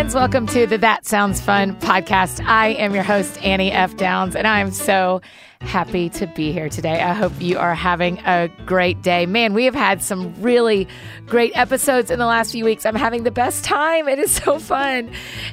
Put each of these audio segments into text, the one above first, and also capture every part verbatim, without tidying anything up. friends. Welcome to the That Sounds Fun podcast. I am your host, Annie F. Downs, and I am so happy to be here today. I hope you are having a great day. Man, we have had some really great episodes in the last few weeks. I'm having the best time. It is so fun.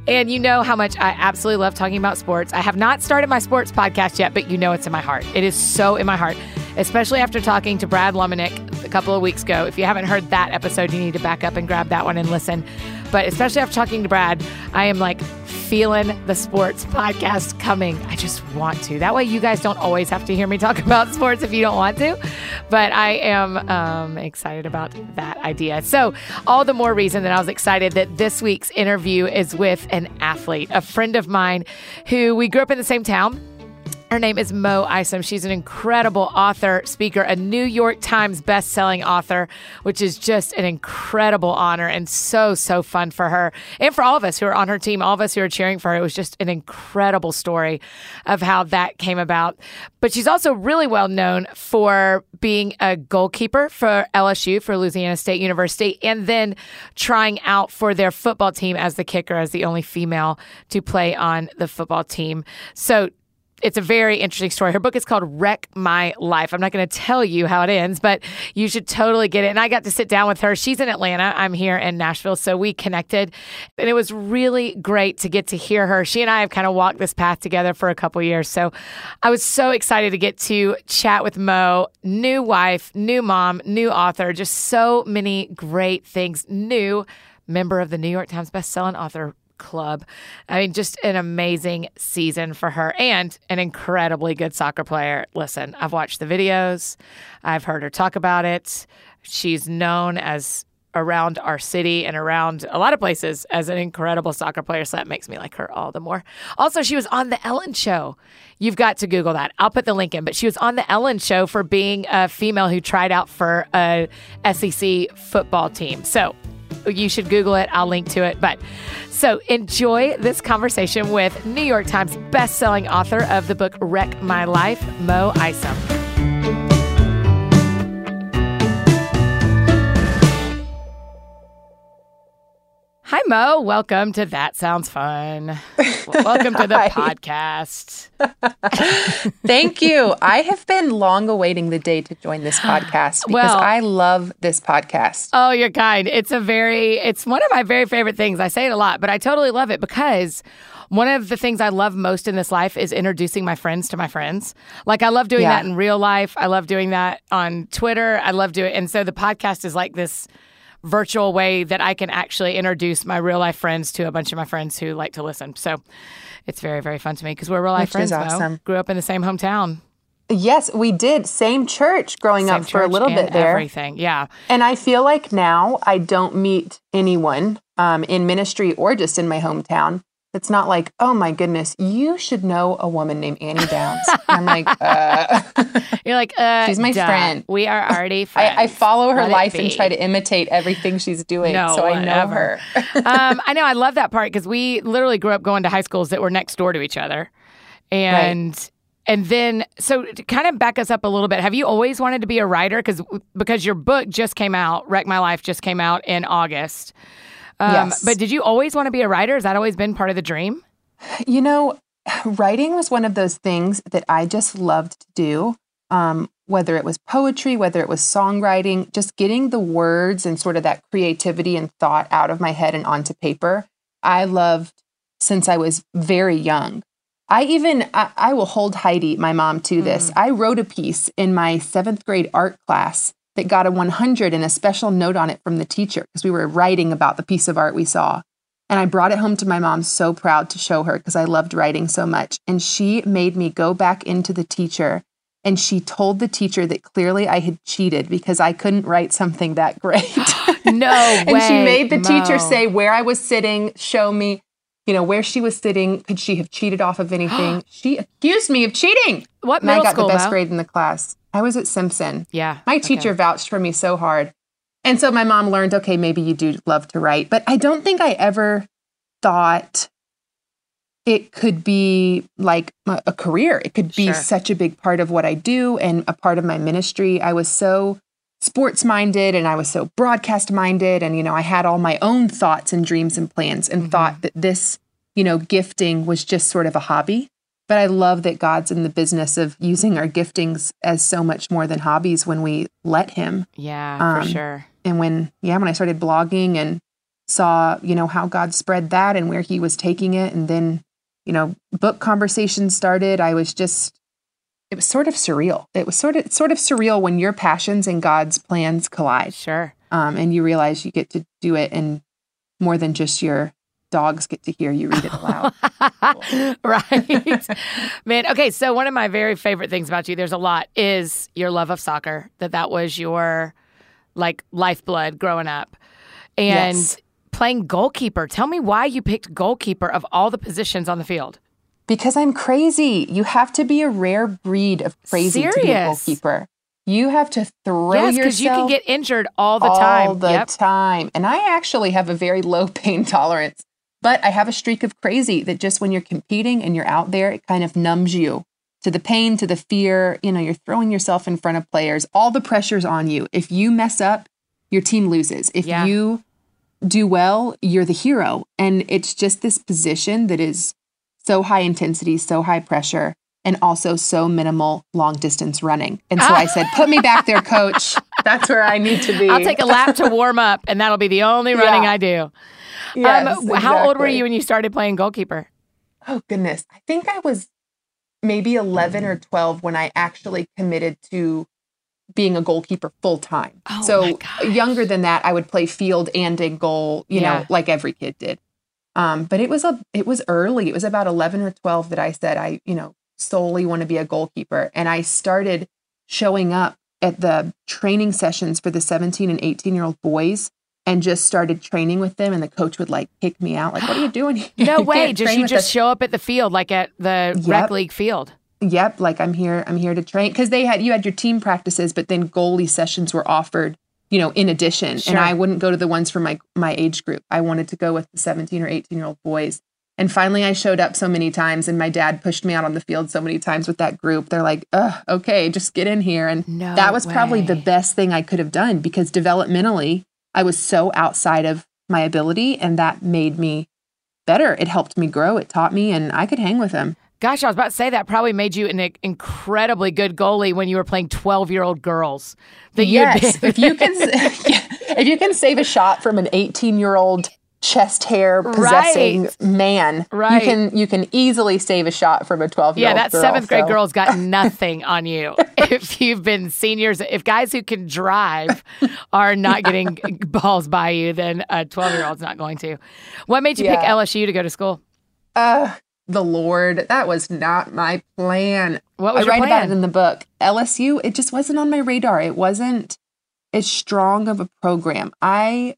And you know how much I absolutely love talking about sports. I have not started my sports podcast yet, but you know it's in my heart. It is so in my heart, especially after talking to Brad Lomenick a couple of weeks ago. If you haven't heard that episode, you need to back up and grab that one and listen. But especially after talking to Brad, I am like feeling the sports podcast coming. I just want to. That way you guys don't always have to hear me talk about sports if you don't want to. But I am um, excited about that idea. So all the more reason that I was excited that this week's interview is with an athlete, a friend of mine who we grew up in the same town. Her name is Mo Isom. She's an incredible author, speaker, a New York Times best-selling author, which is just an incredible honor and so, so fun for her and for all of us who are on her team, all of us who are cheering for her. It was just an incredible story of how that came about. But she's also really well known for being a goalkeeper for L S U, for Louisiana State University, and then trying out for their football team as the kicker, as the only female to play on the football team. So it's a very interesting story. Her book is called Wreck My Life. I'm not going to tell you how it ends, but you should totally get it. And I got to sit down with her. She's in Atlanta. I'm here in Nashville. So we connected. And it was really great to get to hear her. She and I have kind of walked this path together for a couple years. So I was so excited to get to chat with Mo. New wife, new mom, new author, just so many great things. New member of the New York Times bestselling author club. I mean, just an amazing season for her and an incredibly good soccer player. Listen, I've watched the videos. I've heard her talk about it. She's known as around our city and around a lot of places as an incredible soccer player. So that makes me like her all the more. Also, she was on the Ellen Show. You've got to Google that. I'll put the link in, but she was on the Ellen Show for being a female who tried out for a S E C football team. So you should Google it. I'll link to it. But so enjoy this conversation with New York Times bestselling author of the book Wreck My Life, Mo Isom. Hi, Mo. Welcome to That Sounds Fun. Welcome to the podcast. Thank you. I have been long awaiting the day to join this podcast because well, I love this podcast. Oh, you're kind. It's a very, it's one of my very favorite things. I say it a lot, but I totally love it because one of the things I love most in this life is introducing my friends to my friends. Like I love doing yeah. that in real life. I love doing that on Twitter. I love doing it. And so the podcast is like this virtual way that I can actually introduce my real life friends to a bunch of my friends who like to listen. So it's very, very fun to me because we're real life friends. Awesome. Though. Grew up in the same hometown. Yes, we did. Same church growing same up for a little bit there. Everything, yeah. And I feel like now I don't meet anyone um, in ministry or just in my hometown. It's not like, oh my goodness, you should know a woman named Annie Downs. I'm like, uh. You're like, uh. She's my duh. friend. We are already friends. I, I follow her Let life and try to imitate everything she's doing. No, so I know ever. her. um, I know. I love that part because we literally grew up going to high schools that were next door to each other. And right. and then, so to kind of back us up a little bit, have you always wanted to be a writer? Because because your book just came out, Wreck My Life just came out in August. Um, yes. But did you always want to be a writer? Has that always been part of the dream? You know, writing was one of those things that I just loved to do, um, whether it was poetry, whether it was songwriting, just getting the words and sort of that creativity and thought out of my head and onto paper. I loved since I was very young. I even, I, I will hold Heidi, my mom, to this. Mm. I wrote a piece in my seventh grade art class that got a one hundred and a special note on it from the teacher because we were writing about the piece of art we saw. And I brought it home to my mom, so proud to show her because I loved writing so much. And she made me go back into the teacher and she told the teacher that clearly I had cheated because I couldn't write something that great. No and way. And she made the Mo. teacher say where I was sitting, show me, you know, where she was sitting. Could she have cheated off of anything? She accused me of cheating. What middle and I got school, the best though? grade in the class. I was at Simpson. Yeah. My teacher okay. vouched for me so hard. And so my mom learned, okay, maybe you do love to write. But I don't think I ever thought it could be like a career. It could be sure. such a big part of what I do and a part of my ministry. I was so sports minded and I was so broadcast minded. And, you know, I had all my own thoughts and dreams and plans and mm-hmm. thought that this, you know, gifting was just sort of a hobby. But I love that God's in the business of using our giftings as so much more than hobbies when we let him. Yeah, um, for sure. And when, yeah, when I started blogging and saw, you know, how God spread that and where he was taking it. And then, you know, book conversations started. I was just, it was sort of surreal. It was sort of, sort of surreal when your passions and God's plans collide. Sure. Um, and you realize you get to do it and more than just your dogs get to hear you read it aloud. Right. Man, okay, so one of my very favorite things about you, there's a lot, is your love of soccer, that that was your, like, lifeblood growing up. And yes. playing goalkeeper. Tell me why you picked goalkeeper of all the positions on the field. Because I'm crazy. You have to be a rare breed of crazy Serious? To be a goalkeeper. You have to throw yes, yourself. Yes, because you can get injured all the all time. All the yep. time. And I actually have a very low pain tolerance. But I have a streak of crazy that just when you're competing and you're out there, it kind of numbs you to the pain, to the fear. You know, you're throwing yourself in front of players. All the pressure's on you. If you mess up, your team loses. If yeah. you do well, you're the hero. And it's just this position that is so high intensity, so high pressure, and also so minimal long distance running. And so I said, put me back there, coach. That's where I need to be. I'll take a lap to warm up, and that'll be the only running yeah. I do. Yes, um, exactly. How old were you when you started playing goalkeeper? Oh, goodness. I think I was maybe eleven mm-hmm. or twelve when I actually committed to being a goalkeeper full time. Oh, so younger than that, I would play field and in goal, you yeah. know, like every kid did. Um, but it was a, it was early. It was about eleven or twelve that I said, I, you know, solely want to be a goalkeeper. And I started showing up at the training sessions for the seventeen and eighteen year old boys and just started training with them. And the coach would like kick me out. Like, what are you doing here? No way. Did you just us. show up at the field, like at the yep. rec league field? Yep. Like I'm here, I'm here to train. Cause they had, you had your team practices, but then goalie sessions were offered, you know, in addition. Sure. And I wouldn't go to the ones for my, my age group. I wanted to go with the seventeen or eighteen year old boys. And finally I showed up so many times and my dad pushed me out on the field so many times with that group. They're like, "Ugh, okay, just get in here." And no that was way. probably the best thing I could have done because developmentally I was so outside of my ability and that made me better. It helped me grow. It taught me and I could hang with them. Gosh, I was about to say that probably made you an incredibly good goalie when you were playing twelve-year-old girls. That yes, if you can, if you can save a shot from an eighteen-year-old chest hair possessing right. man, right. you can you can easily save a shot from a twelve-year-old. Yeah, that girl, seventh grade so. girl's got nothing on you if you've been seniors. If guys who can drive are not getting balls by you, then a twelve-year-old's not going to. What made you yeah. pick L S U to go to school? Uh. The Lord, that was not my plan. What was I your write plan? About it in the book. L S U, it just wasn't on my radar. It wasn't as strong of a program. I,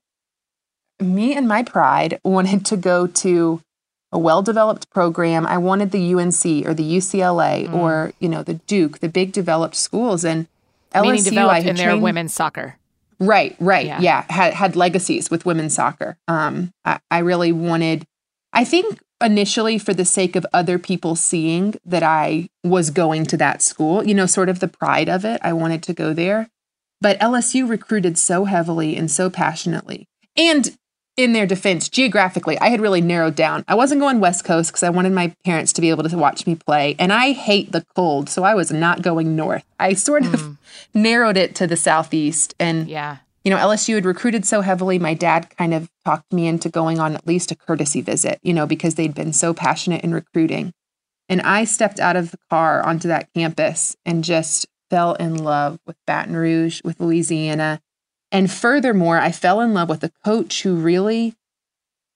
me and my pride wanted to go to a well-developed program. I wanted the U N C or the U C L A mm. or, you know, the Duke, the big developed schools. And L S U, meaning developed I had in their trained, women's soccer. Right, right. Yeah. yeah had, had legacies with women's soccer. Um, I, I really wanted, I think, initially for the sake of other people seeing that I was going to that school, you know, sort of the pride of it. I wanted to go there. But L S U recruited so heavily and so passionately. And in their defense, geographically, I had really narrowed down. I wasn't going West Coast because I wanted my parents to be able to watch me play. And I hate the cold, so I was not going north. I sort mm. of narrowed it to the Southeast. And yeah. you know, L S U had recruited so heavily, my dad kind of talked me into going on at least a courtesy visit, you know, because they'd been so passionate in recruiting. And I stepped out of the car onto that campus and just fell in love with Baton Rouge, with Louisiana. And furthermore, I fell in love with a coach who really,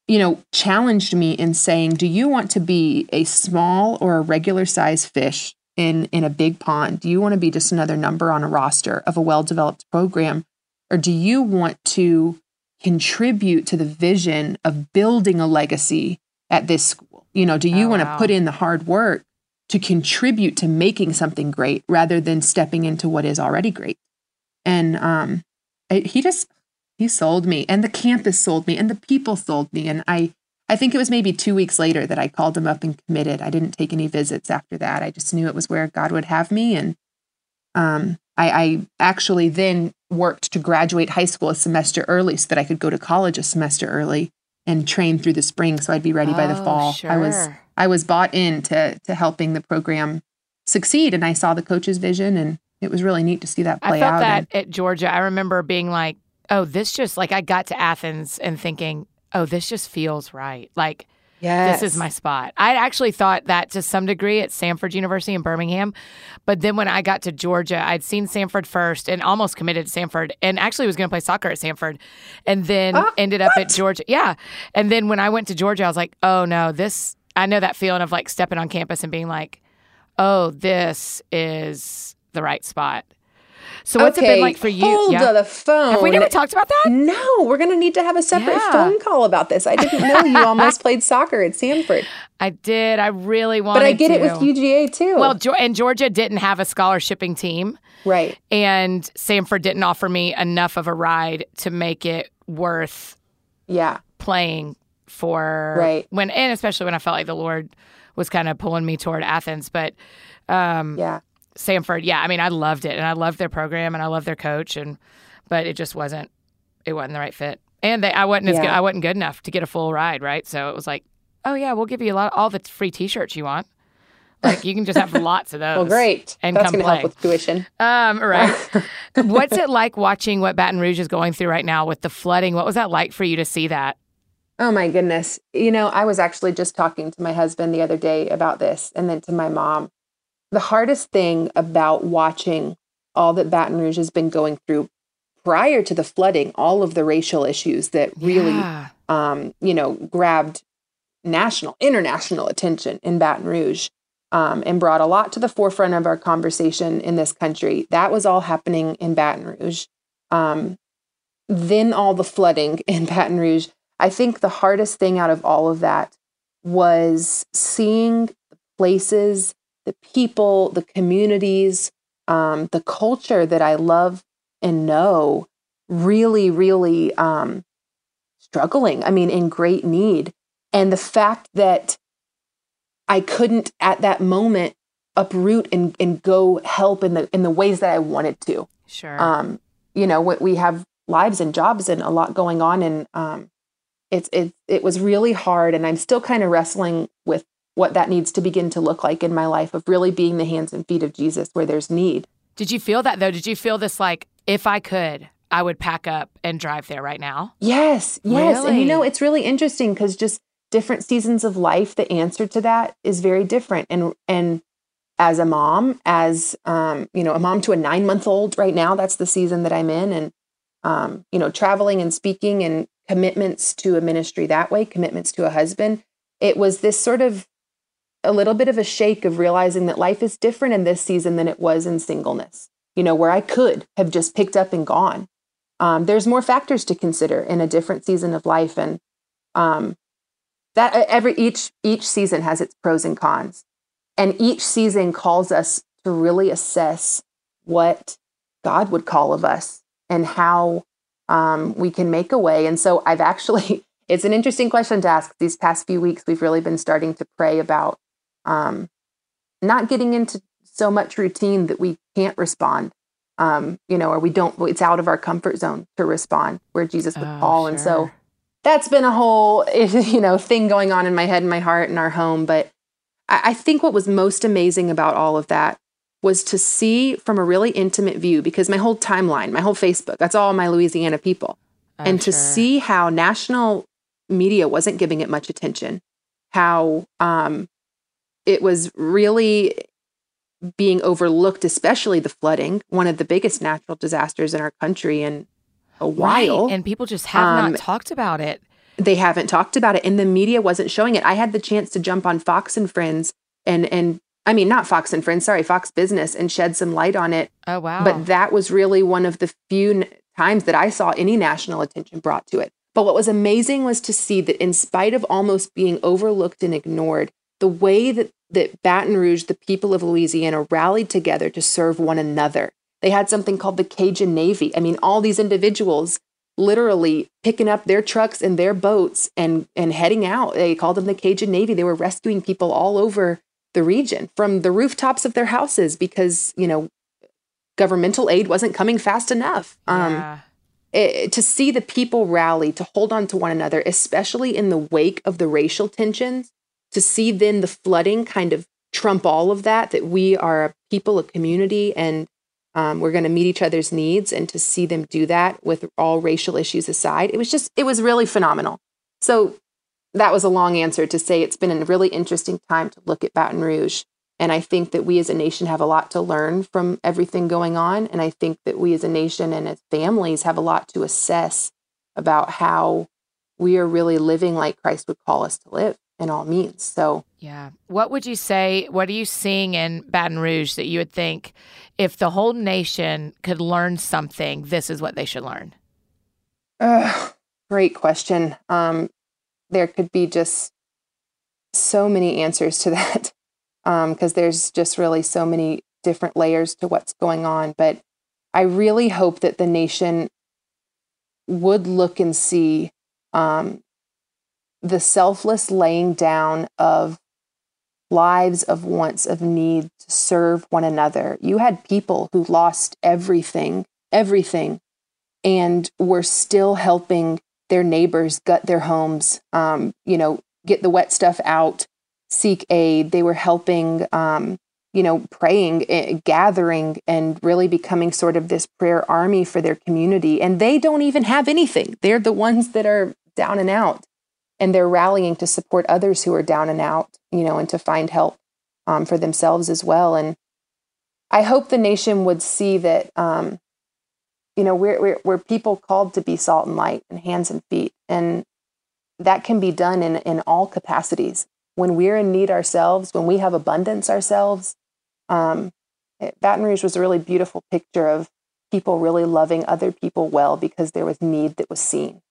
you know, challenged me in saying, do you want to be a small or a regular size fish in, in a big pond? Do you want to be just another number on a roster of a well-developed program? Or do you want to contribute to the vision of building a legacy at this school? You know, do you oh, want to wow. put in the hard work to contribute to making something great rather than stepping into what is already great? And um, it, he just, he sold me, and the campus sold me, and the people sold me. And I, I think it was maybe two weeks later that I called him up and committed. I didn't take any visits after that. I just knew it was where God would have me. And um, I, I actually then worked to graduate high school a semester early so that I could go to college a semester early and train through the spring so I'd be ready oh, by the fall. Sure. I was I was bought into to helping the program succeed, and I saw the coach's vision, and it was really neat to see that play out. I felt out that and, at Georgia. I remember being like, oh, this just, like I got to Athens and thinking, oh, this just feels right. Like, yes. This is my spot. I actually thought that to some degree at Samford University in Birmingham. But then when I got to Georgia, I'd seen Samford first and almost committed to Samford and actually was going to play soccer at Samford and then oh, ended up what? at Georgia. Yeah. And then when I went to Georgia, I was like, oh, no, this, I know that feeling of like stepping on campus and being like, oh, this is the right spot. So what's okay, it been like for you? Hold yeah. the phone. Have we never talked about that? No, we're going to need to have a separate yeah. phone call about this. I didn't know you almost played soccer at Samford. I did. I really wanted to. But I get to. it with U G A too. Well, and Georgia didn't have a scholarshiping team. Right. And Samford didn't offer me enough of a ride to make it worth yeah. playing for. Right. When, and especially when I felt like the Lord was kind of pulling me toward Athens. But um, yeah. Samford, yeah, I mean, I loved it, and I loved their program, and I loved their coach, and but it just wasn't, it wasn't the right fit, and they, I wasn't as yeah. good, I wasn't good enough to get a full ride, right? So it was like, oh yeah, we'll give you a lot, all the free T-shirts you want, like you can just have lots of those. Well, great, and that's come gonna play. Help with tuition. Um, right. What's it like watching what Baton Rouge is going through right now with the flooding? What was that like for you to see that? Oh my goodness, you know, I was actually just talking to my husband the other day about this, and then to my mom. The hardest thing about watching all that Baton Rouge has been going through prior to the flooding, all of the racial issues that really, yeah. um, you know, grabbed national, international attention in Baton Rouge um, and brought a lot to the forefront of our conversation in this country. That was all happening in Baton Rouge. Um, then all the flooding in Baton Rouge. I think the hardest thing out of all of that was seeing places, the people, the communities, um, the culture that I love and know really, really um, struggling, I mean, in great need. And the fact that I couldn't at that moment uproot and, and go help in the in the ways that I wanted to. Sure. Um, you know, we have lives and jobs and a lot going on, and um, it's it, it was really hard, and I'm still kind of wrestling with what that needs to begin to look like in my life of really being the hands and feet of Jesus where there's need. Did you feel that though? Did you feel this like, if I could, I would pack up and drive there right now? Yes, yes. Really? And you know, it's really interesting because just different seasons of life, the answer to that is very different. And and as a mom, as um, you know, a mom to a nine-month-old right now, that's the season that I'm in. And um, you know, traveling and speaking and commitments to a ministry that way, commitments to a husband, it was this sort of a little bit of a shake of realizing that life is different in this season than it was in singleness, you know, where I could have just picked up and gone. Um, there's more factors to consider in a different season of life. And um, that every each each season has its pros and cons. And each season calls us to really assess what God would call of us and how um, we can make a way. And so I've actually, it's an interesting question to ask. These past few weeks, we've really been starting to pray about Um, not getting into so much routine that we can't respond, um, you know, or we don't, it's out of our comfort zone to respond where Jesus would oh, call. Sure. And so that's been a whole, you know, thing going on in my head and my heart and our home. But I, I think what was most amazing about all of that was to see from a really intimate view, because my whole timeline, my whole Facebook, that's all my Louisiana people. Oh, and sure. to see how national media wasn't giving it much attention, how, um, it was really being overlooked, especially the flooding, one of the biggest natural disasters in our country in a while. Right. And people just have um, not talked about it. They haven't talked about it, and the media wasn't showing it. I had the chance to jump on Fox and Friends and, and I mean, not Fox and Friends, sorry, Fox Business, and shed some light on it. Oh, wow. But that was really one of the few n- times that I saw any national attention brought to it. But what was amazing was to see that in spite of almost being overlooked and ignored, the way that, that Baton Rouge, the people of Louisiana, rallied together to serve one another. They had something called the Cajun Navy. I mean, all these individuals literally picking up their trucks and their boats and, and heading out. They called them the Cajun Navy. They were rescuing people all over the region from the rooftops of their houses because, you know, governmental aid wasn't coming fast enough. Um, yeah. it, to see the people rally, to hold on to one another, especially in the wake of the racial tensions, to see then the flooding kind of trump all of that, that we are a people, a community, and um, we're going to meet each other's needs, and to see them do that with all racial issues aside, it was just, it was really phenomenal. So that was a long answer to say it's been a really interesting time to look at Baton Rouge. And I think that we as a nation have a lot to learn from everything going on. And I think that we as a nation and as families have a lot to assess about how we are really living like Christ would call us to live in all means. So, yeah. What would you say, what are you seeing in Baton Rouge that you would think if the whole nation could learn something, this is what they should learn? Uh, great question. Um, there could be just so many answers to that. Because um, there's just really so many different layers to what's going on. But I really hope that the nation would look and see um, the selfless laying down of lives, of wants, of need to serve one another. You had people who lost everything, everything, and were still helping their neighbors gut their homes, um, you know, get the wet stuff out, seek aid. They were helping, um, you know, praying, uh, gathering, and really becoming sort of this prayer army for their community. And they don't even have anything. They're the ones that are down and out, and they're rallying to support others who are down and out, you know, and to find help um, for themselves as well. And I hope the nation would see that, um, you know, we're, we're, we're people called to be salt and light and hands and feet. And that can be done in, in all capacities. When we're in need ourselves, when we have abundance ourselves, um, Baton Rouge was a really beautiful picture of people really loving other people well because there was need that was seen.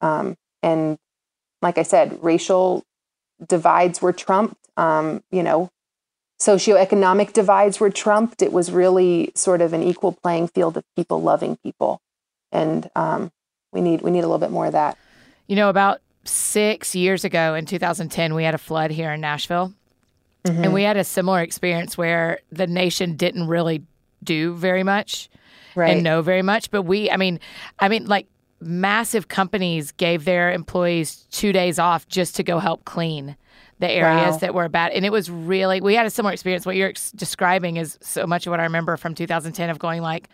Um, and like I said, racial divides were trumped, um, you know, socioeconomic divides were trumped. It was really sort of an equal playing field of people loving people. And um, we need we need a little bit more of that. You know, about six years ago in two thousand ten, we had a flood here in Nashville, mm-hmm. and we had a similar experience where the nation didn't really do very much right. and know very much. But we, I mean, I mean, like massive companies gave their employees two days off just to go help clean the areas wow. that were bad. And it was really, we had a similar experience. What you're ex- describing is so much of what I remember from two thousand ten of going like,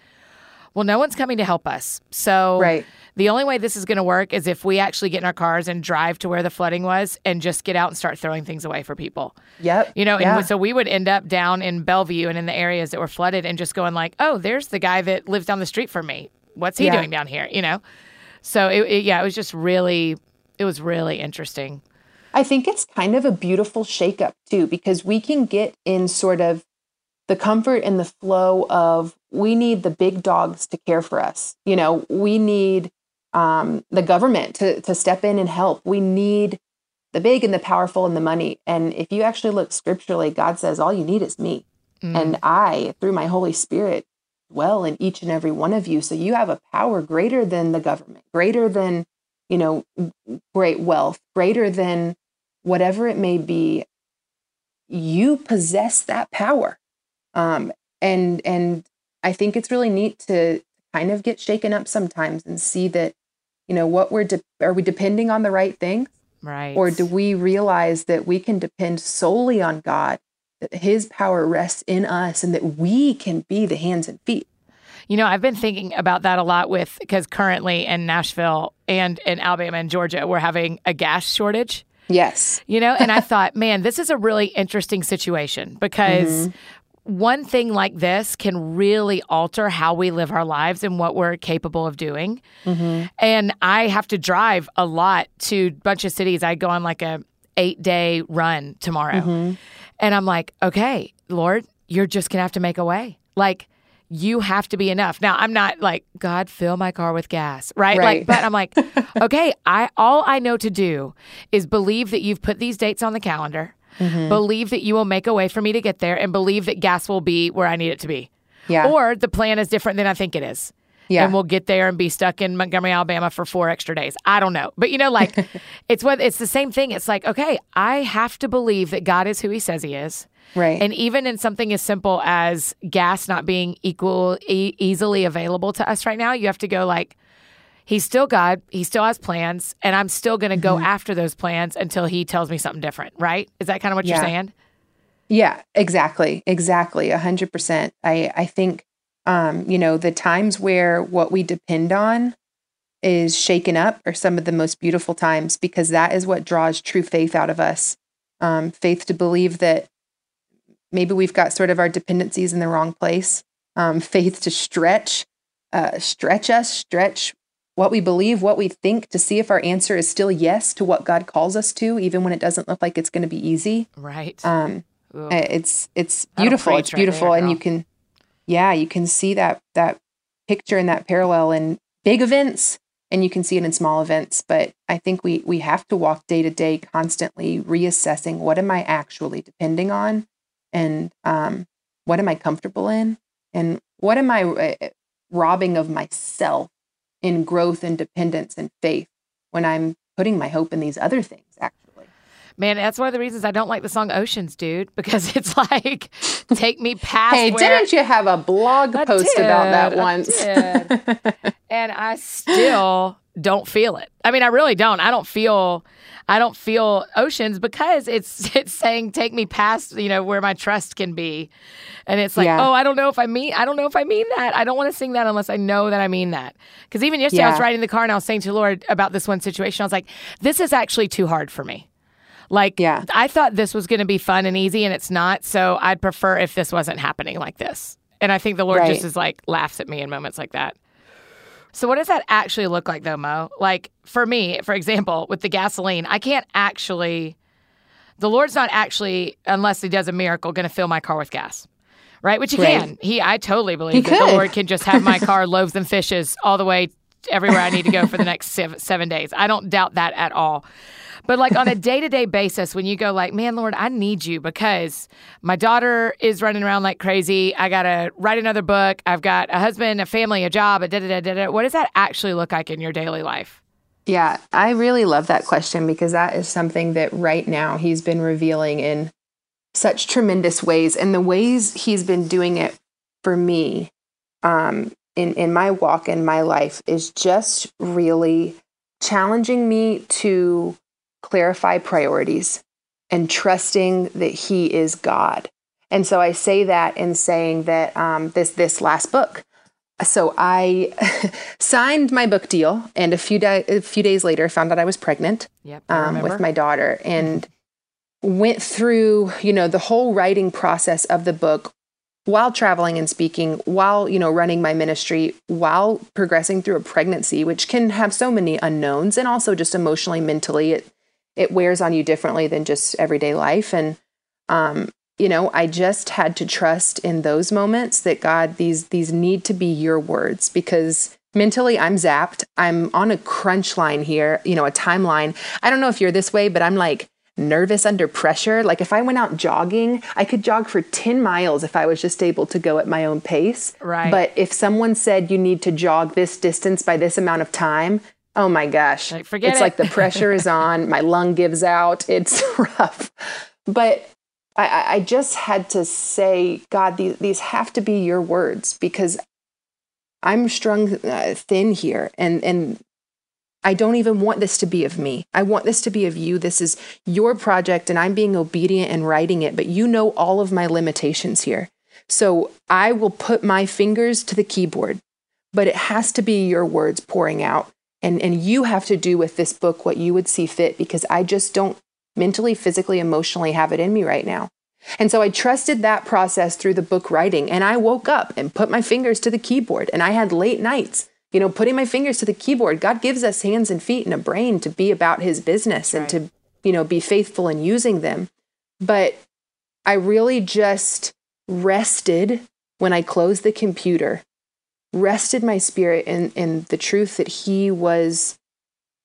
well, no one's coming to help us. So right. the only way this is going to work is if we actually get in our cars and drive to where the flooding was and just get out and start throwing things away for people. Yep. You know, yeah. and so we would end up down in Bellevue and in the areas that were flooded and just going like, oh, there's the guy that lives down the street from me. What's he yeah. doing down here? You know? So, it, it, yeah, it was just really, it was really interesting. I think it's kind of a beautiful shakeup too, because we can get in sort of the comfort and the flow of we need the big dogs to care for us. You know, we need um, the government to, to step in and help. We need the big and the powerful and the money. And if you actually look scripturally, God says, all you need is me. Mm. And I, through my Holy Spirit, dwell in each and every one of you. So you have a power greater than the government, greater than, you know, great wealth, greater than whatever it may be. You possess that power. Um, and, and I think it's really neat to kind of get shaken up sometimes and see that, you know, what we're, de- are we depending on the right things? Right. Or do we realize that we can depend solely on God, that his power rests in us and that we can be the hands and feet? You know, I've been thinking about that a lot with, because currently in Nashville and in Alabama and Georgia, we're having a gas shortage. Yes. You know, and I thought, man, this is a really interesting situation because mm-hmm. one thing like this can really alter how we live our lives and what we're capable of doing. Mm-hmm. And I have to drive a lot to a bunch of cities. I go on like a eight day run tomorrow. Mm-hmm. And I'm like, okay, Lord, you're just going to have to make a way. Like you have to be enough. Now I'm not like, God, fill my car with gas. Right. right. Like, but I'm like, okay, I, all I know to do is believe that you've put these dates on the calendar. Mm-hmm. Believe that you will make a way for me to get there and believe that gas will be where I need it to be. Yeah. Or the plan is different than I think it is. yeah. and we'll get there and be stuck in Montgomery, Alabama for four extra days. I don't know. But, you know, like it's what it's the same thing. It's like, okay, I have to believe that God is who he says he is. Right. And even in something as simple as gas not being equal, e- easily available to us right now, you have to go like, he's still God. He still has plans. And I'm still going to go mm-hmm. after those plans until he tells me something different. Right. Is that kind of what yeah. you're saying? Yeah, exactly. Exactly. A hundred percent. I, I think, um, you know, the times where what we depend on is shaken up are some of the most beautiful times, because that is what draws true faith out of us. Um, faith to believe that maybe we've got sort of our dependencies in the wrong place. Um, faith to stretch, uh, stretch us, stretch what we believe, what we think, to see if our answer is still yes to what God calls us to, even when it doesn't look like it's going to be easy. Right. Um, it's it's beautiful. It's beautiful, right there, and you can, yeah, you can see that that picture and that parallel in big events, and you can see it in small events. But I think we we have to walk day to day, constantly reassessing what am I actually depending on, and um, what am I comfortable in, and what am I uh, robbing of myself in growth and dependence and faith when I'm putting my hope in these other things, actually. Man, that's one of the reasons I don't like the song Oceans, dude, because it's like, take me past Hey, where... didn't you have a blog I post did, about that I once? Did. And I still don't feel it. I mean, I really don't. I don't feel, I don't feel Oceans, because it's it's saying take me past, you know, where my trust can be. And it's like, yeah. oh, I don't know if I mean, I don't know if I mean that. I don't want to sing that unless I know that I mean that. Because even yesterday yeah. I was riding in the car and I was saying to the Lord about this one situation. I was like, this is actually too hard for me. Like, yeah. I thought this was going to be fun and easy, and it's not. So I'd prefer if this wasn't happening like this. And I think the Lord right. just is like, laughs at me in moments like that. So what does that actually look like, though, Mo? Like, for me, for example, with the gasoline, I can't actually, the Lord's not actually, unless he does a miracle, going to fill my car with gas, right? Which he right. can. He, I totally believe he that could. The Lord can just have my car loaves and fishes all the way everywhere I need to go for the next sev- seven days. I don't doubt that at all. But like on a day-to-day basis, when you go like, man, Lord, I need you because my daughter is running around like crazy. I got to write another book. I've got a husband, a family, a job, a da-da-da-da-da. What does that actually look like in your daily life? Yeah, I really love that question, because that is something that right now he's been revealing in such tremendous ways. And the ways he's been doing it for me um, in, in my walk in my life is just really challenging me to clarify priorities and trusting that he is God. And so I say that in saying that um, this this last book. So I signed my book deal, and a few di- a few days later, found out I was pregnant yep, I um, with my daughter, and went through you know the whole writing process of the book while traveling and speaking, while you know running my ministry, while progressing through a pregnancy, which can have so many unknowns, and also just emotionally, mentally. It, It wears on you differently than just everyday life. And, um, you know, I just had to trust in those moments that God, these, these need to be your words, because mentally I'm zapped. I'm on a crunch line here, you know, a timeline. I don't know if you're this way, but I'm like nervous under pressure. Like if I went out jogging, I could jog for ten miles if I was just able to go at my own pace. Right. But if someone said you need to jog this distance by this amount of time, oh my gosh. Like, forget it's it. Like the pressure is on. My lung gives out. It's rough. But I, I just had to say, God, these, these have to be your words, because I'm strung thin here. And, and I don't even want this to be of me. I want this to be of you. This is your project, and I'm being obedient and writing it. But you know all of my limitations here. So I will put my fingers to the keyboard, but it has to be your words pouring out. And and you have to do with this book what you would see fit, because I just don't mentally, physically, emotionally have it in me right now. And so I trusted that process through the book writing. And I woke up and put my fingers to the keyboard. And I had late nights, you know, putting my fingers to the keyboard. God gives us hands and feet and a brain to be about his business and right. to, you know, be faithful in using them. But I really just rested when I closed the computer. Rested my spirit in, in the truth that he was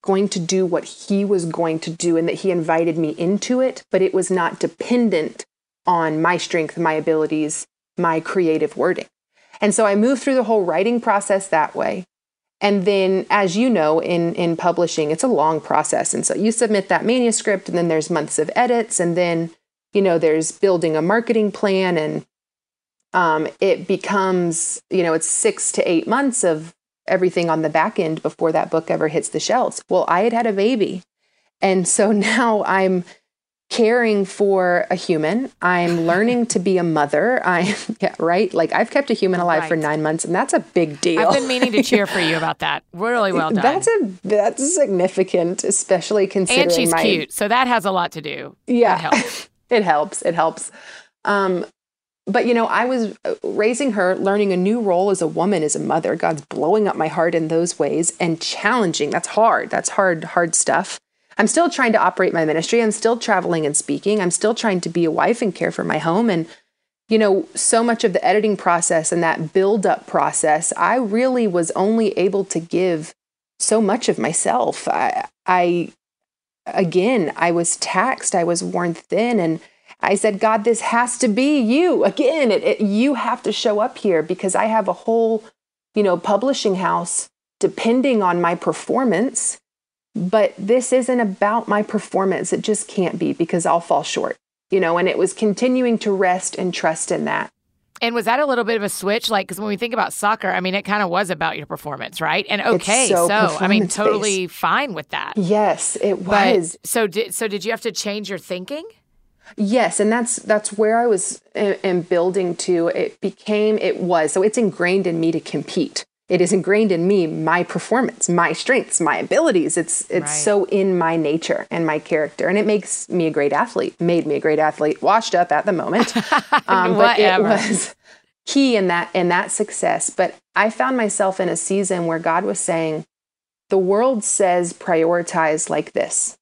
going to do what he was going to do, and that he invited me into it, but it was not dependent on my strength, my abilities, my creative wording. And so I moved through the whole writing process that way. And then, as you know, in, in publishing, it's a long process. And so you submit that manuscript, and then there's months of edits. And then, you know, there's building a marketing plan, and um, it becomes, you know, it's six to eight months of everything on the back end before that book ever hits the shelves. Well, I had had a baby. And so now I'm caring for a human. I'm learning to be a mother. I yeah, right? Like, I've kept a human alive right. for nine months, and that's a big deal. I've been meaning to cheer for you about that. Really well done. That's a that's significant, especially considering. And she's my, cute, so that has a lot to do. Yeah, it helps. it helps. It helps. Um, but you know, I was raising her, learning a new role as a woman, as a mother. God's blowing up my heart in those ways, and challenging. That's hard. That's hard. Hard stuff. I'm still trying to operate my ministry. I'm still traveling and speaking. I'm still trying to be a wife and care for my home. And, you know, so much of the editing process and that build-up process, I really was only able to give so much of myself. I, I, again, I was taxed. I was worn thin. And I said, God, this has to be you. Again, it, it, you have to show up here, because I have a whole, you know, publishing house depending on my performance. But this isn't about my performance. It just can't be, because I'll fall short, you know, and it was continuing to rest and trust in that. And was that a little bit of a switch? Like, because when we think about soccer, I mean, it kind of was about your performance, right? And okay, so, so I mean, totally fine with that. Yes, it was. But, so did so did you have to change your thinking? Yes, and that's that's where I was and building to. It became, it was, so it's ingrained in me to compete. It is ingrained in me, my performance, my strengths, my abilities. It's it's right. so in my nature and my character. And it makes me a great athlete, made me a great athlete, washed up at the moment. Um, but it was key in that, in that success. But I found myself in a season where God was saying, the world says prioritize like this.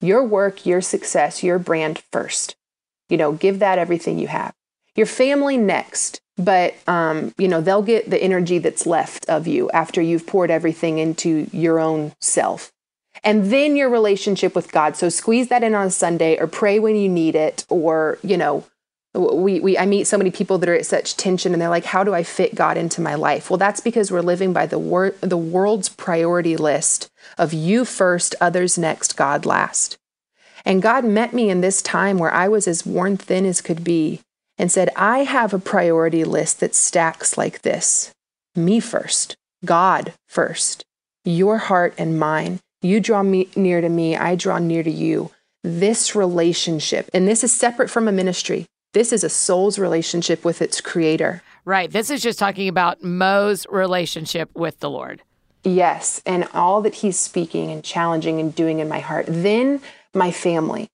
Your work, your success, your brand first. You know, give that everything you have. Your family next. But, um, you know, they'll get the energy that's left of you after you've poured everything into your own self. And then your relationship with God. So squeeze that in on Sunday, or pray when you need it. Or, you know, we, we I meet so many people that are at such tension, and they're like, how do I fit God into my life? Well, that's because we're living by the wor- the world's priority list of you first, others next, God last. And God met me in this time where I was as worn thin as could be, and said, I have a priority list that stacks like this. Me first, God first, your heart and mine. You draw me near to me, I draw near to you. This relationship, and this is separate from a ministry. This is a soul's relationship with its creator. Right, this is just talking about Mo's relationship with the Lord. Yes, and all that he's speaking and challenging and doing in my heart. Then my family.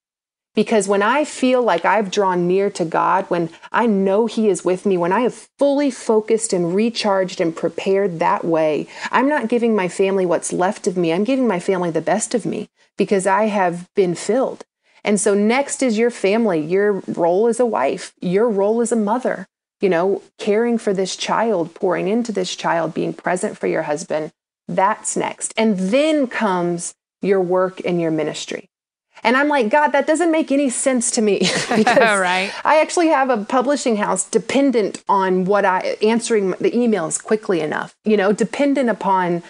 Because when I feel like I've drawn near to God, when I know he is with me, when I have fully focused and recharged and prepared that way, I'm not giving my family what's left of me. I'm giving my family the best of me, because I have been filled. And so next is your family, your role as a wife, your role as a mother, you know, caring for this child, pouring into this child, being present for your husband. That's next. And then comes your work and your ministry. And I'm like, God, that doesn't make any sense to me, because right. I actually have a publishing house dependent on what I answering the emails quickly enough, you know, dependent upon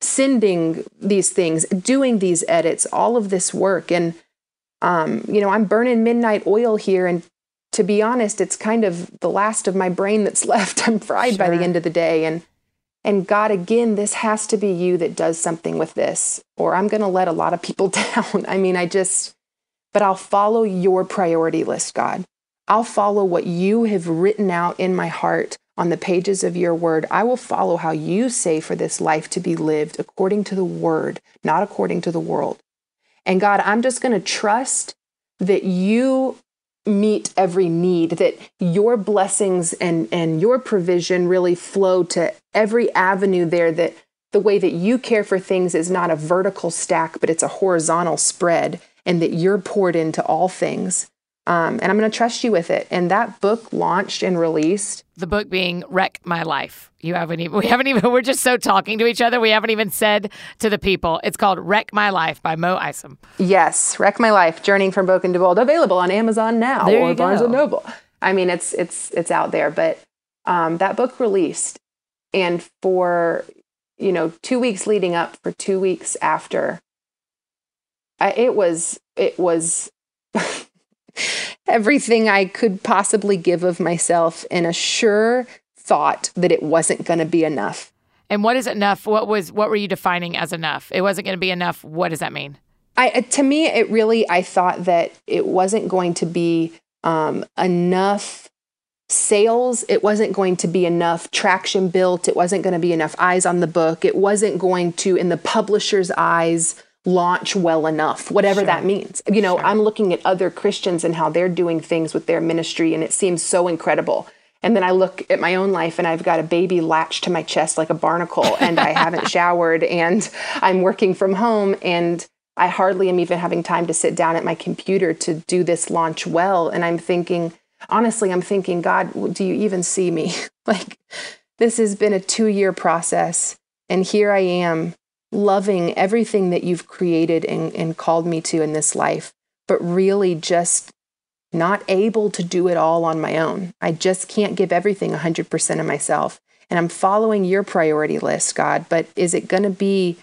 sending these things, doing these edits, all of this work. And, um, you know, I'm burning midnight oil here. And to be honest, it's kind of the last of my brain that's left. I'm fried sure. by the end of the day. And, and God, again, this has to be you that does something with this, or I'm going to let a lot of people down. I mean, I just, but I'll follow your priority list, God. I'll follow what you have written out in my heart on the pages of your word. I will follow how you say for this life to be lived according to the word, not according to the world. And God, I'm just going to trust that you meet every need, that your blessings and, and your provision really flow to every avenue there, that the way that you care for things is not a vertical stack, but it's a horizontal spread, and that you're poured into all things. Um, and I'm going to trust you with it. And that book launched and released. The book being Wreck My Life. You haven't even, we haven't even, we're just so talking to each other. We haven't even said to the people. It's called Wreck My Life by Mo Isom. Yes. Wreck My Life, Journeying from Broken to Bold, available on Amazon now, there or Barnes and Noble. I mean, it's, it's, it's out there, but um, that book released. And for, you know, two weeks leading up, for two weeks after, I, it was, it was everything I could possibly give of myself in a sure thought that it wasn't going to be enough. And what is enough? What was, what were you defining as enough? It wasn't going to be enough. What does that mean? I, to me, it really, I thought that it wasn't going to be um, enough sales. It wasn't going to be enough traction built. It wasn't going to be enough eyes on the book. It wasn't going to, in the publisher's eyes, launch well enough, whatever sure. that means. You know, sure. I'm looking at other Christians and how they're doing things with their ministry, and it seems so incredible. And then I look at my own life and I've got a baby latched to my chest like a barnacle, and I haven't showered, and I'm working from home, and I hardly am even having time to sit down at my computer to do this launch well. And I'm thinking, honestly, I'm thinking, God, do you even see me? Like, this has been a two-year process, and here I am loving everything that you've created and, and called me to in this life, but really just not able to do it all on my own. I just can't give everything one hundred percent of myself. And I'm following your priority list, God, but is it going to be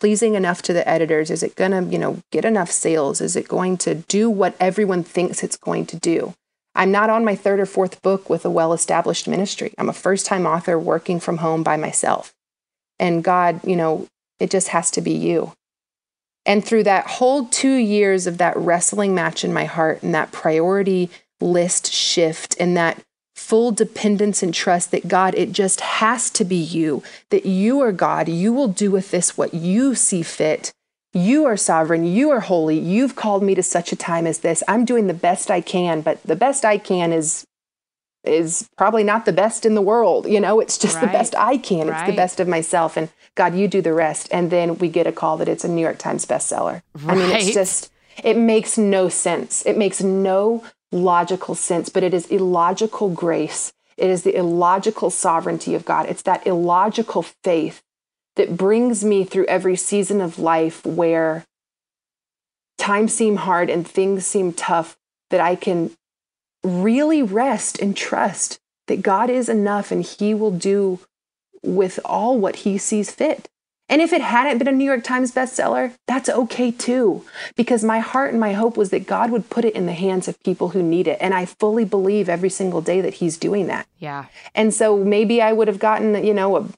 pleasing enough to the editors? Is it going to, you know, get enough sales? Is it going to do what everyone thinks it's going to do? I'm not on my third or fourth book with a well-established ministry. I'm a first-time author working from home by myself. And God, you know, it just has to be you. And through that whole two years of that wrestling match in my heart, and that priority list shift, and that full dependence and trust that, God, it just has to be you, that you are God, you will do with this what you see fit. You are sovereign, you are holy, you've called me to such a time as this. I'm doing the best I can, but the best I can is is probably not the best in the world. You know, it's just right. the best I can. Right. It's the best of myself. And God, you do the rest. And then we get a call that it's a New York Times bestseller. Right. I mean, it's just, it makes no sense. It makes no logical sense, but it is illogical grace. It is the illogical sovereignty of God. It's that illogical faith that brings me through every season of life where times seem hard and things seem tough, that I can really rest and trust that God is enough and he will do with all what he sees fit. And if it hadn't been a New York Times bestseller, that's okay too, because my heart and my hope was that God would put it in the hands of people who need it. And I fully believe every single day that he's doing that. Yeah. And so maybe I would have gotten, you know, a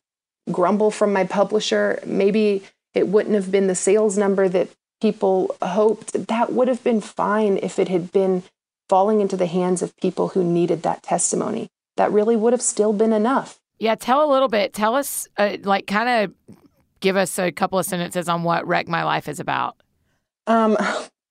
grumble from my publisher. Maybe it wouldn't have been the sales number that people hoped. That would have been fine if it had been falling into the hands of people who needed that testimony. That really would have still been enough. Yeah. Tell a little bit. Tell us, uh, like, kind of give us a couple of sentences on what Wreck My Life is about. Um,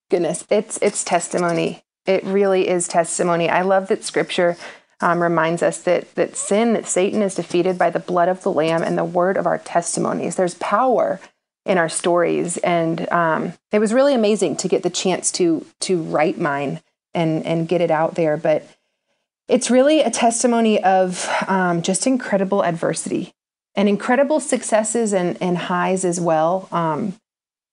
goodness, it's it's testimony. It really is testimony. I love that Scripture um, reminds us that that sin, that Satan is defeated by the blood of the Lamb and the word of our testimonies. There's power in our stories, and um, it was really amazing to get the chance to to write mine and and get it out there. But it's really a testimony of um, just incredible adversity and incredible successes and, and highs as well. Um,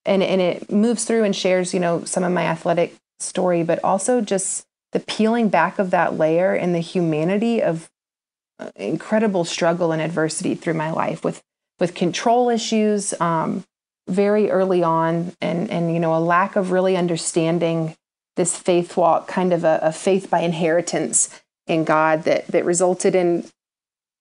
and, and it moves through and shares, you know, some of my athletic story, but also just the peeling back of that layer and the humanity of incredible struggle and adversity through my life with, with control issues um, very early on and, and, you know, a lack of really understanding this faith walk, kind of a, a faith by inheritance in God that, that resulted in,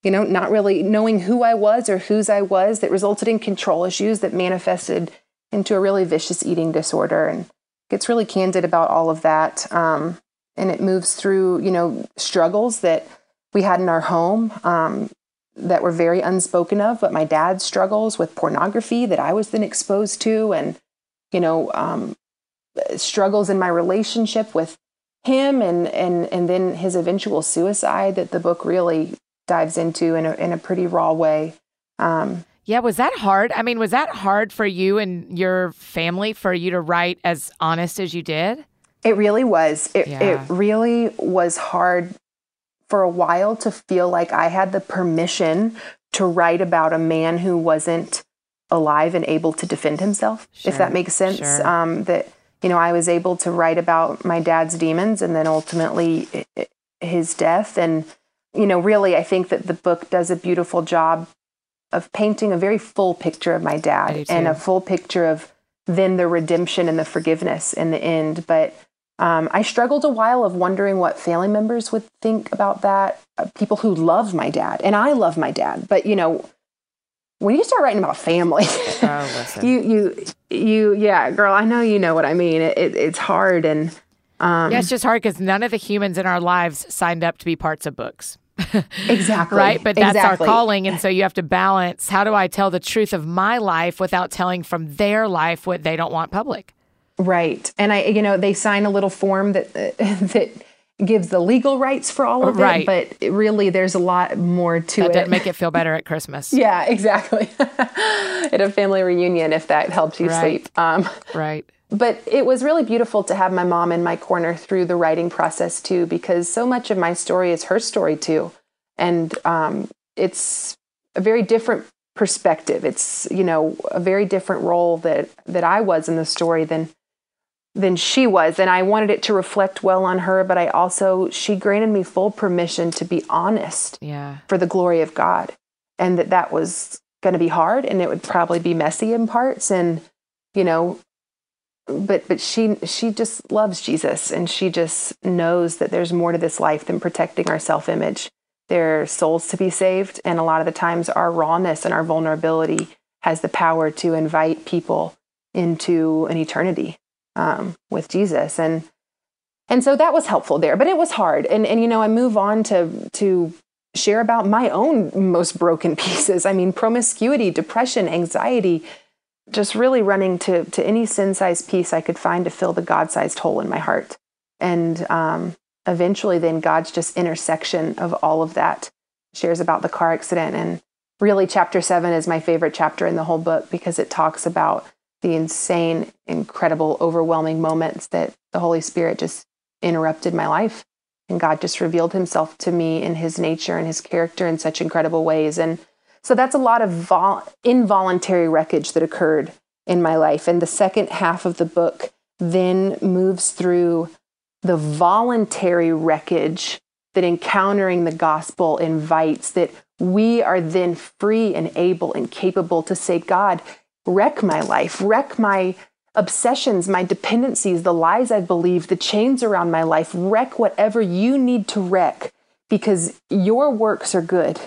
you know, not really knowing who I was or whose I was, that resulted in control issues that manifested into a really vicious eating disorder, and gets really candid about all of that. Um, and it moves through, you know, struggles that we had in our home um, that were very unspoken of, but my dad's struggles with pornography that I was then exposed to, and, you know, um, struggles in my relationship with him and, and, and then his eventual suicide that the book really dives into in a, in a pretty raw way. Um, yeah. Was that hard? I mean, was that hard for you and your family, for you to write as honest as you did? It really was. It, yeah. it really was hard for a while to feel like I had the permission to write about a man who wasn't alive and able to defend himself, sure, if that makes sense. Sure. Um, that, You know, I was able to write about my dad's demons and then ultimately his death. And you know, really, I think that the book does a beautiful job of painting a very full picture of my dad and a full picture of then the redemption and the forgiveness in the end. But um, I struggled a while of wondering what family members would think about that. Uh, people who love my dad, and I love my dad, but you know, when you start writing about family, oh, listen. you, you, you, yeah, girl, I know, you know what I mean. It, it, it's hard. And um, yeah, it's just hard because none of the humans in our lives signed up to be parts of books. Exactly. Right? But that's exactly. our calling. And so you have to balance, how do I tell the truth of my life without telling from their life what they don't want public? Right. And I, you know, they sign a little form that, uh, that gives the legal rights for all of right. it, but really there's a lot more to that it. That doesn't make it feel better at Christmas. Yeah, exactly. At a family reunion, if that helps you right. sleep. Um, right. But it was really beautiful to have my mom in my corner through the writing process, too, because so much of my story is her story, too. And um, it's a very different perspective. It's, you know, a very different role that, that I was in the story than than she was. And I wanted it to reflect well on her, but I also, she granted me full permission to be honest yeah. for the glory of God. And that that was going to be hard, and it would probably be messy in parts. And, you know... But but she she just loves Jesus, and she just knows that there's more to this life than protecting our self-image. There are souls to be saved, and a lot of the times our rawness and our vulnerability has the power to invite people into an eternity um, with Jesus. And and so that was helpful there, but it was hard. And and you know, I move on to to share about my own most broken pieces. I mean, promiscuity, depression, anxiety. Just really running to, to any sin-sized piece I could find to fill the God-sized hole in my heart. And um, eventually then God's just intersection of all of that shares about the car accident. And really chapter seven is my favorite chapter in the whole book because it talks about the insane, incredible, overwhelming moments that the Holy Spirit just interrupted my life. And God just revealed himself to me in his nature and his character in such incredible ways. And so that's a lot of vol- involuntary wreckage that occurred in my life. And the second half of the book then moves through the voluntary wreckage that encountering the gospel invites, that we are then free and able and capable to say, God, wreck my life, wreck my obsessions, my dependencies, the lies I believe, the chains around my life, wreck whatever you need to wreck because your works are good.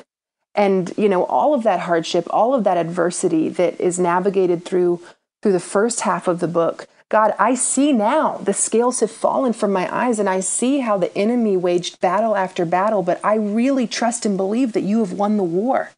And, you know, all of that hardship, all of that adversity that is navigated through through the first half of the book. God, I see now the scales have fallen from my eyes, and I see how the enemy waged battle after battle. But I really trust and believe that you have won the war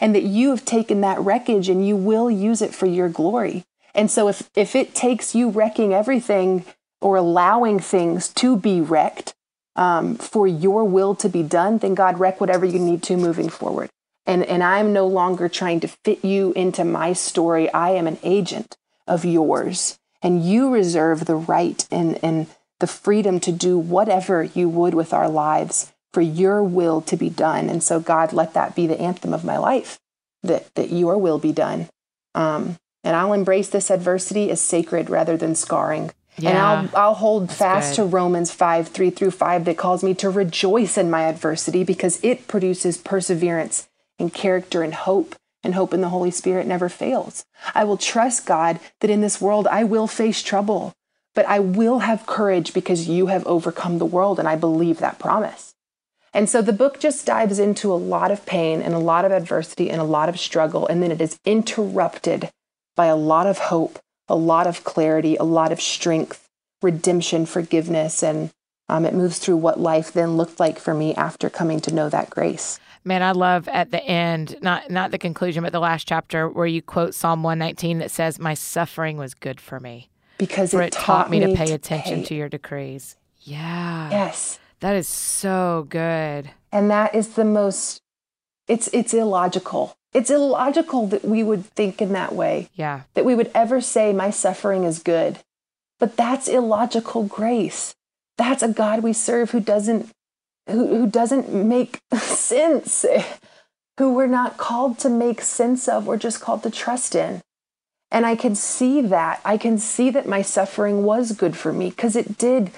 and that you have taken that wreckage and you will use it for your glory. And so if, if it takes you wrecking everything or allowing things to be wrecked um, for your will to be done, then God, wreck whatever you need to moving forward. And and I'm no longer trying to fit you into my story. I am an agent of yours. And you reserve the right and, and the freedom to do whatever you would with our lives for your will to be done. And so, God, let that be the anthem of my life, that, that your will be done. Um, and I'll embrace this adversity as sacred rather than scarring. Yeah, and I'll I'll hold fast good. to Romans five, three through five that calls me to rejoice in my adversity because it produces perseverance and character and hope, and hope in the Holy Spirit never fails. I will trust God that in this world I will face trouble, but I will have courage because you have overcome the world, and I believe that promise. And so the book just dives into a lot of pain and a lot of adversity and a lot of struggle, and then it is interrupted by a lot of hope, a lot of clarity, a lot of strength, redemption, forgiveness, and um, it moves through what life then looked like for me after coming to know that grace. Man, I love at the end, not not the conclusion, but the last chapter where you quote Psalm one nineteen that says, my suffering was good for me. Because for it, it taught, taught me to pay to attention pay. to your decrees. Yeah. Yes. That is so good. And that is the most, it's it's illogical. It's illogical that we would think in that way. Yeah. That we would ever say, my suffering is good. But that's illogical grace. That's a God we serve who doesn't Who, who doesn't make sense, who we're not called to make sense of, we're just called to trust in. And I can see that. I can see that my suffering was good for me because it did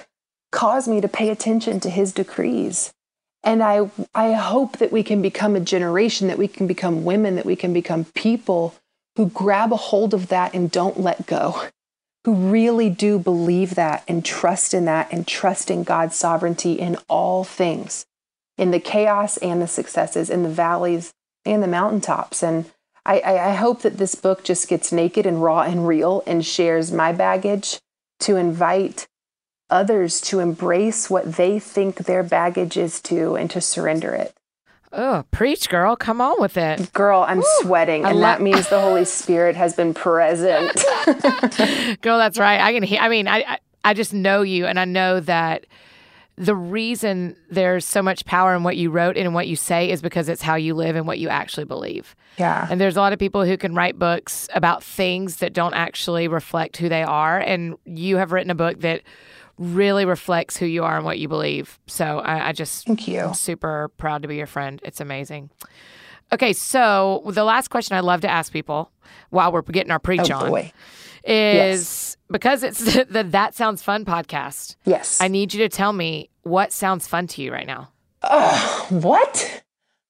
cause me to pay attention to his decrees. And I, I hope that we can become a generation, that we can become women, that we can become people who grab a hold of that and don't let go, who really do believe that and trust in that and trust in God's sovereignty in all things, in the chaos and the successes, in the valleys and the mountaintops. And I, I, I hope that this book just gets naked and raw and real and shares my baggage to invite others to embrace what they think their baggage is too, and to surrender it. Oh, preach, girl. Come on with it. Girl, I'm Ooh, sweating. And lo- that means the Holy Spirit has been present. Girl, that's right. I can hear, I mean, I, I just know you. And I know that the reason there's so much power in what you wrote and in what you say is because it's how you live and what you actually believe. Yeah. And there's a lot of people who can write books about things that don't actually reflect who they are. And you have written a book that really reflects who you are and what you believe. So I, I just thank you. I'm super proud to be your friend. It's amazing. Okay, so the last question I love to ask people while we're getting our preach oh, on boy. is yes. because it's the, the That Sounds Fun podcast. Yes. I need you to tell me what sounds fun to you right now. Uh, what?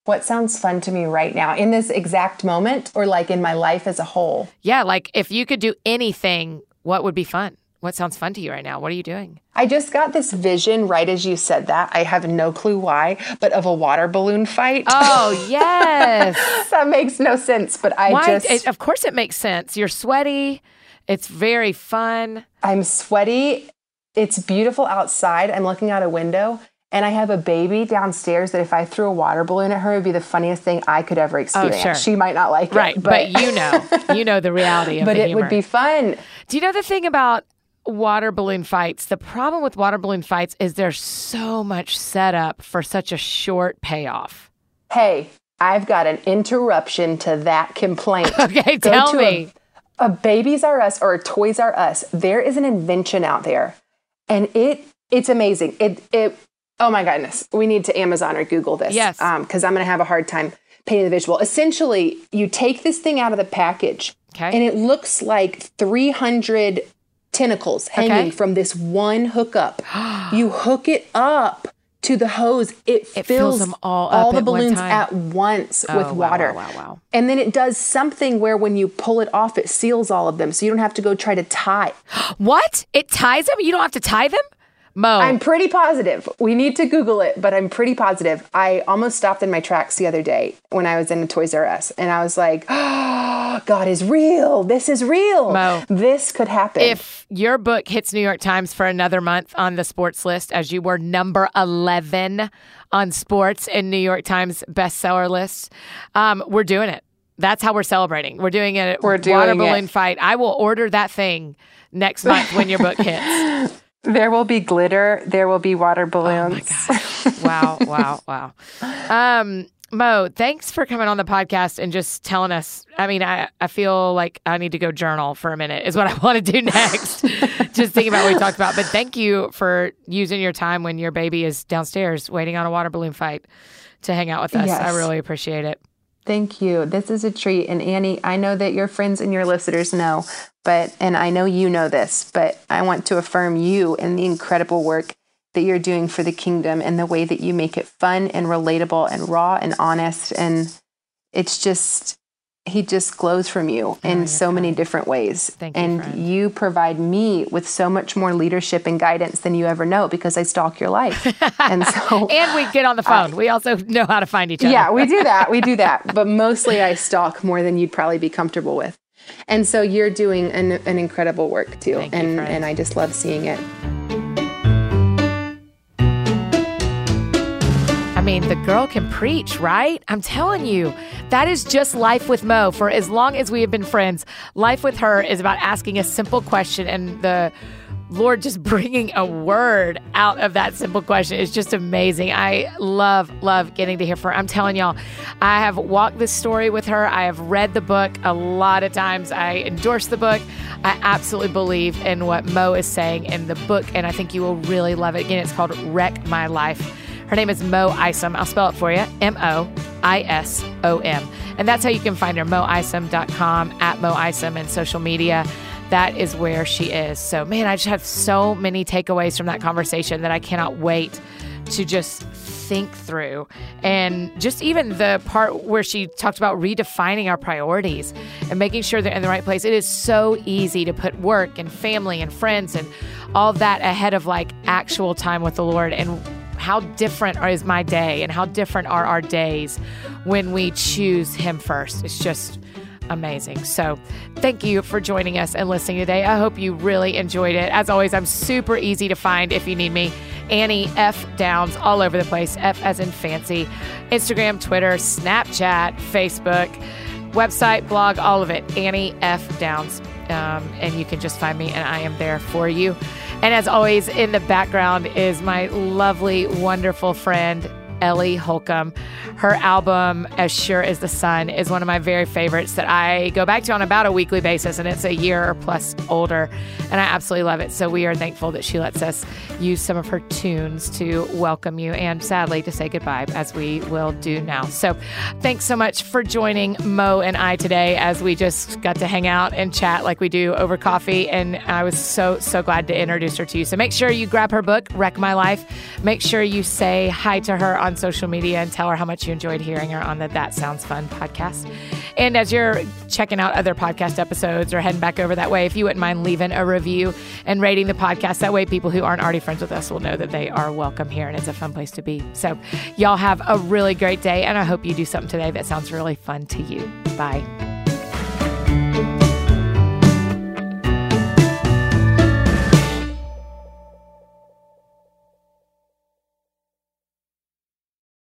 What sounds fun to me right now in this exact moment, or like in my life as a whole? Yeah, like if you could do anything, what would be fun? What sounds fun to you right now? What are you doing? I just got this vision right as you said that. I have no clue why, but of a water balloon fight. Oh, yes. That makes no sense, but I why? just... It, of course it makes sense. You're sweaty. It's very fun. I'm sweaty. It's beautiful outside. I'm looking out a window, and I have a baby downstairs that if I threw a water balloon at her, it would be the funniest thing I could ever experience. Oh, sure. She might not like right, it. Right, but... but you know. You know the reality of but the humor. But it would be fun. Do you know the thing about... water balloon fights? The problem with water balloon fights is there's so much setup for such a short payoff. Hey, I've got an interruption to that complaint. Okay, Go tell me. A, a Babies R Us or a Toys R Us. There is an invention out there, and it it's amazing. It it oh my goodness, we need to Amazon or Google this. Yes, um, because I'm going to have a hard time painting the visual. Essentially, you take this thing out of the package, okay, and it looks like three hundred tentacles hanging okay. from this one hookup. You hook it up to the hose. It, it fills, fills them all up all the at balloons one at once oh, with wow, water. Wow, wow, wow. And then it does something where when you pull it off, it seals all of them. So you don't have to go try to tie. What? It ties them? You don't have to tie them? Mo. I'm pretty positive. We need to Google it, but I'm pretty positive. I almost stopped in my tracks the other day when I was in a Toys R Us, and I was like, oh, God is real. This is real. Mo, this could happen. If your book hits New York Times for another month on the sports list, as you were number eleven on sports in New York Times bestseller list, um, we're doing it. That's how we're celebrating. We're doing a we're doing water balloon it. fight. I will order that thing next month when your book hits. There will be glitter. There will be water balloons. Oh my wow, wow, wow. Um, Mo, thanks for coming on the podcast and just telling us. I mean, I, I feel like I need to go journal for a minute is what I want to do next. Just think about what we talked about. But thank you for using your time when your baby is downstairs waiting on a water balloon fight to hang out with us. Yes. I really appreciate it. Thank you. This is a treat. And Annie, I know that your friends and your listeners know, but, and I know you know this, but I want to affirm you and the incredible work that you're doing for the kingdom and the way that you make it fun and relatable and raw and honest. And it's just, he just glows from you oh, in so many different ways. Thank you, and friend. You provide me with so much more leadership and guidance than you ever know because I stalk your life. And so, and we get on the phone. I, we also know how to find each other. Yeah, we do that. We do that. But mostly I stalk more than you'd probably be comfortable with. And so you're doing an, an incredible work too. Thank and you, and I just love seeing it. I mean, the girl can preach, right? I'm telling you, that is just Life with Mo. For as long as we have been friends, Life with her is about asking a simple question, and the Lord just bringing a word out of that simple question is just amazing. I love, love getting to hear from her. I'm telling y'all, I have walked this story with her. I have read the book a lot of times. I endorse the book. I absolutely believe in what Mo is saying in the book, and I think you will really love it. Again, it's called Wreck My Life. Her name is Mo Isom. I'll spell it for you. M O I S O M. And that's how you can find her, mo isom dot com, at Mo Isom, and social media. That is where she is. So, man, I just have so many takeaways from that conversation that I cannot wait to just think through. And just even the part where she talked about redefining our priorities and making sure they're in the right place. It is so easy to put work and family and friends and all that ahead of like actual time with the Lord. And how different is my day and how different are our days when we choose Him first? It's just amazing. So thank you for joining us and listening today. I hope you really enjoyed it. As always, I'm super easy to find if you need me. Annie F. Downs, all over the place. F as in fancy. Instagram, Twitter, Snapchat, Facebook, website, blog, all of it. Annie F. Downs. Um, and you can just find me, and I am there for you. And as always, in the background is my lovely, wonderful friend, Ellie Holcomb. Her album, As Sure as the Sun, is one of my very favorites that I go back to on about a weekly basis, and it's a year or plus older, and I absolutely love it. So we are thankful that she lets us use some of her tunes to welcome you and sadly to say goodbye, as we will do now. So thanks so much for joining Mo and I today as we just got to hang out and chat like we do over coffee, and I was so, so glad to introduce her to you. So make sure you grab her book, Wreck My Life. Make sure you say hi to her on on social media and tell her how much you enjoyed hearing her on the That Sounds Fun podcast. And as you're checking out other podcast episodes or heading back over that way, if you wouldn't mind leaving a review and rating the podcast, that way people who aren't already friends with us will know that they are welcome here, and it's a fun place to be. So y'all have a really great day, and I hope you do something today that sounds really fun to you. Bye.